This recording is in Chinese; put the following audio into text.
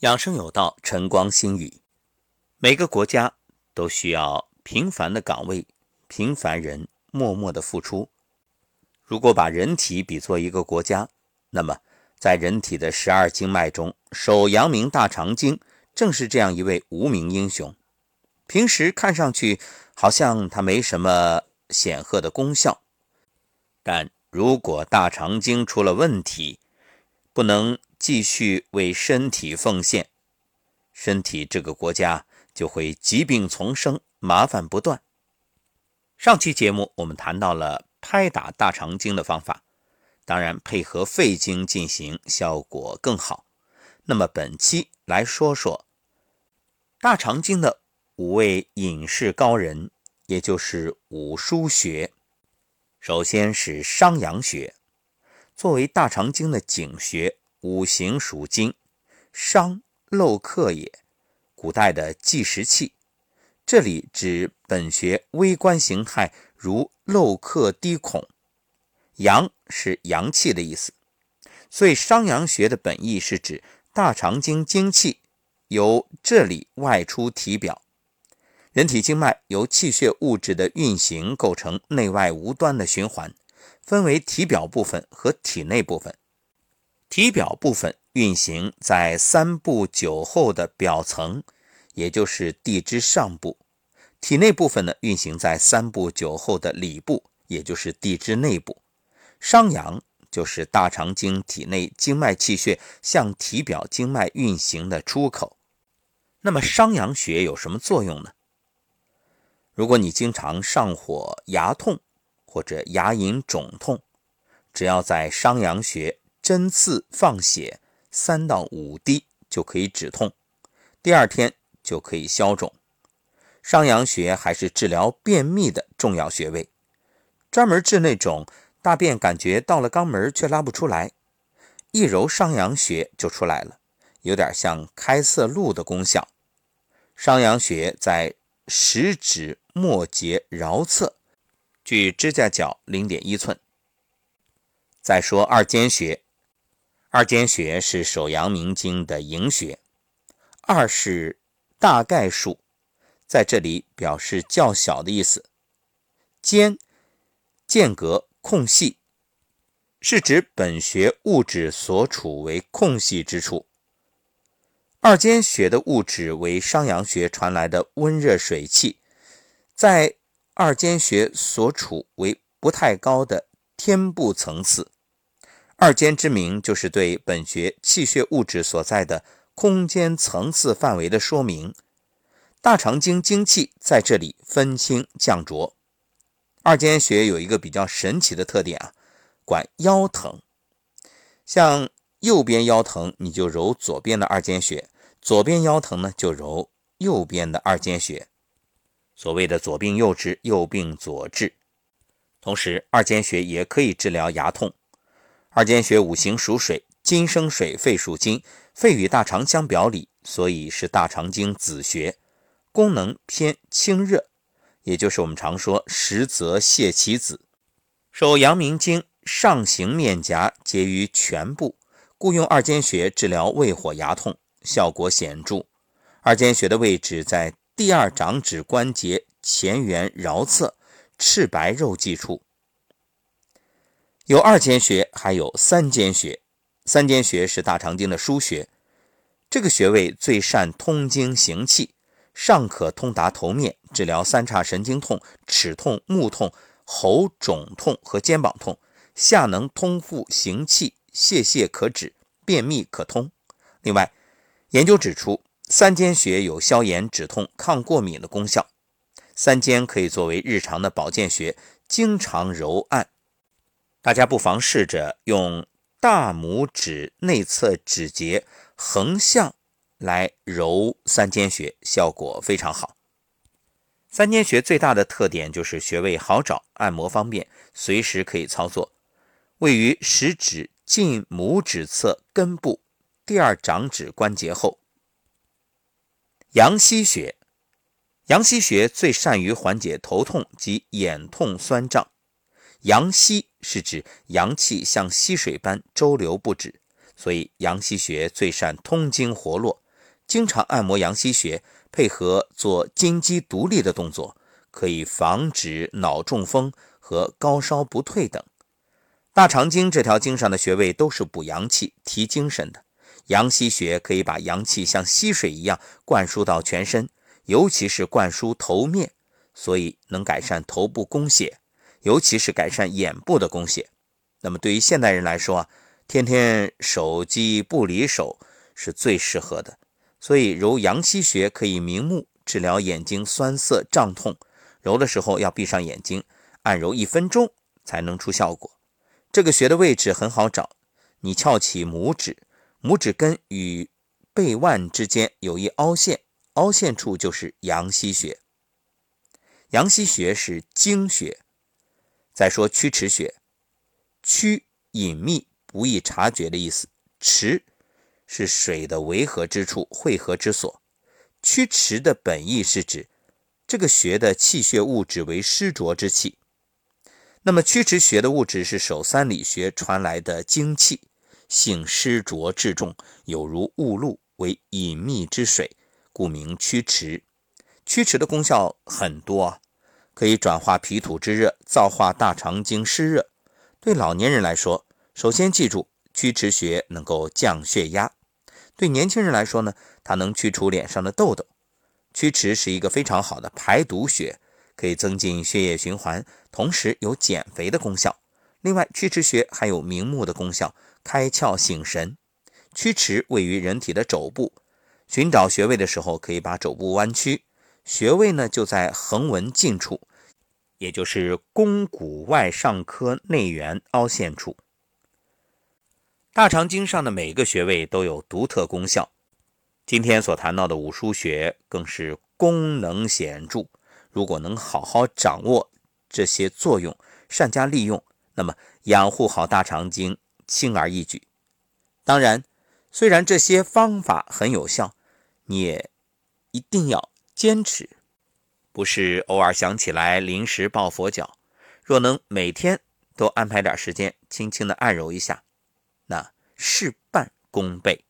养生有道，晨光新语。每个国家都需要平凡的岗位，平凡人默默的付出。如果把人体比作一个国家，那么在人体的12经脉中，首阳明大肠经正是这样一位无名英雄。平时看上去好像它没什么显赫的功效，但如果大肠经出了问题，不能继续为身体奉献，身体这个国家就会疾病丛生，麻烦不断。上期节目我们谈到了拍打大肠经的方法，当然配合肺经进行效果更好。那么本期来说说大肠经的五位隐士高人，也就是五腧穴。首先是商阳穴，作为大肠经的井穴，五行属金，商漏克也，古代的计时器。这里指本穴微观形态如漏克低孔，阳是阳气的意思，所以商阳穴的本意是指大肠经精气由这里外出体表。人体经脉由气血物质的运行构成内外无端的循环，分为体表部分和体内部分。体表部分运行在三部九候的表层，也就是地支上部；体内部分呢，运行在三部九候的里部，也就是地支内部。商阳就是大肠经体内经脉气血向体表经脉运行的出口。那么商阳穴有什么作用呢？如果你经常上火、牙痛或者牙龈肿痛，只要在商阳穴针刺放血3到5滴就可以止痛，第二天就可以消肿。商阳穴还是治疗便秘的重要穴位，专门治那种大便感觉到了肛门却拉不出来，一揉商阳穴就出来了，有点像开塞露的功效。商阳穴在食指末节桡侧，距指甲角 0.1 寸。再说二间穴，二间穴是手阳明经的营穴，二是大概数，在这里表示较小的意思。间，间隔空隙，是指本穴物质所处为空隙之处。二间穴的物质为商阳穴传来的温热水气，在二间穴所处为不太高的天部层次。二间之名就是对本穴气血物质所在的空间层次范围的说明。大肠经精气在这里分清降浊。二间穴有一个比较神奇的特点啊，管腰疼。像右边腰疼，你就揉左边的二间穴；左边腰疼呢，就揉右边的二间穴。所谓的左病右治，右病左治。同时，二间穴也可以治疗牙痛。二间穴五行属水，金生水，肺属金，肺与大肠相表里，所以是大肠经子穴，功能偏清热，也就是我们常说实则泻其子。手阳明经上行面颊结于颧部，故用二间穴治疗胃火牙痛，效果显著。二间穴的位置在第二掌指关节前缘桡侧赤白肉际处。有二间穴还有三间穴，三间穴是大肠经的腧穴，这个穴位最善通经行气，上可通达头面，治疗三叉神经痛、齿痛、目痛、喉肿痛和肩膀痛，下能通腹行气，泄泻可止，便秘可通。另外，研究指出三间穴有消炎、止痛、抗过敏的功效，三间可以作为日常的保健穴，经常揉按。大家不妨试着用大拇指内侧指节横向来揉三间穴，效果非常好。三间穴最大的特点就是穴位好找，按摩方便，随时可以操作。位于食指近拇指侧根部第二掌指关节后。阳溪穴，阳溪穴最善于缓解头痛及眼痛酸胀。阳溪是指阳气像溪水般周流不止，所以阳溪穴最善通经活络，经常按摩阳溪穴，配合做筋肌独立的动作，可以防止脑中风和高烧不退等。大肠经这条经上的穴位都是补阳气、提精神的。阳溪穴可以把阳气像溪水一样灌输到全身，尤其是灌输头面，所以能改善头部供血，尤其是改善眼部的供血。那么对于现代人来说，天天手机不离手是最适合的，所以揉阳溪穴可以明目，治疗眼睛酸涩胀痛。揉的时候要闭上眼睛，按揉1分钟才能出效果。这个穴的位置很好找，你翘起拇指，拇指根与背腕之间有一凹陷，凹陷处就是阳溪穴。阳溪穴是经穴。再说曲池穴，曲隐秘不易察觉的意思，池是水的维合之处，汇合之所。曲池的本意是指这个穴的气血物质为湿浊之气。那么曲池穴的物质是手三里穴传来的精气，性湿浊至重，有如雾露，为隐秘之水，故名曲池。曲池的功效很多，可以转化脾土之热，燥化大肠经湿热。对老年人来说，首先记住曲池穴能够降血压。对年轻人来说呢，它能驱除脸上的痘痘。曲池是一个非常好的排毒穴，可以增进血液循环，同时有减肥的功效。另外，曲池穴还有明目的功效，开窍醒神。曲池位于人体的肘部，寻找穴位的时候可以把肘部弯曲，穴位呢就在横纹近处，也就是肱骨外上髁内缘凹陷处。大肠经上的每个穴位都有独特功效，今天所谈到的五腧穴更是功能显著。如果能好好掌握这些作用，善加利用，那么养护好大肠经轻而易举。当然，虽然这些方法很有效，你也一定要坚持，不是偶尔想起来临时抱佛脚。若能每天都安排点时间，轻轻的按揉一下，那事半功倍。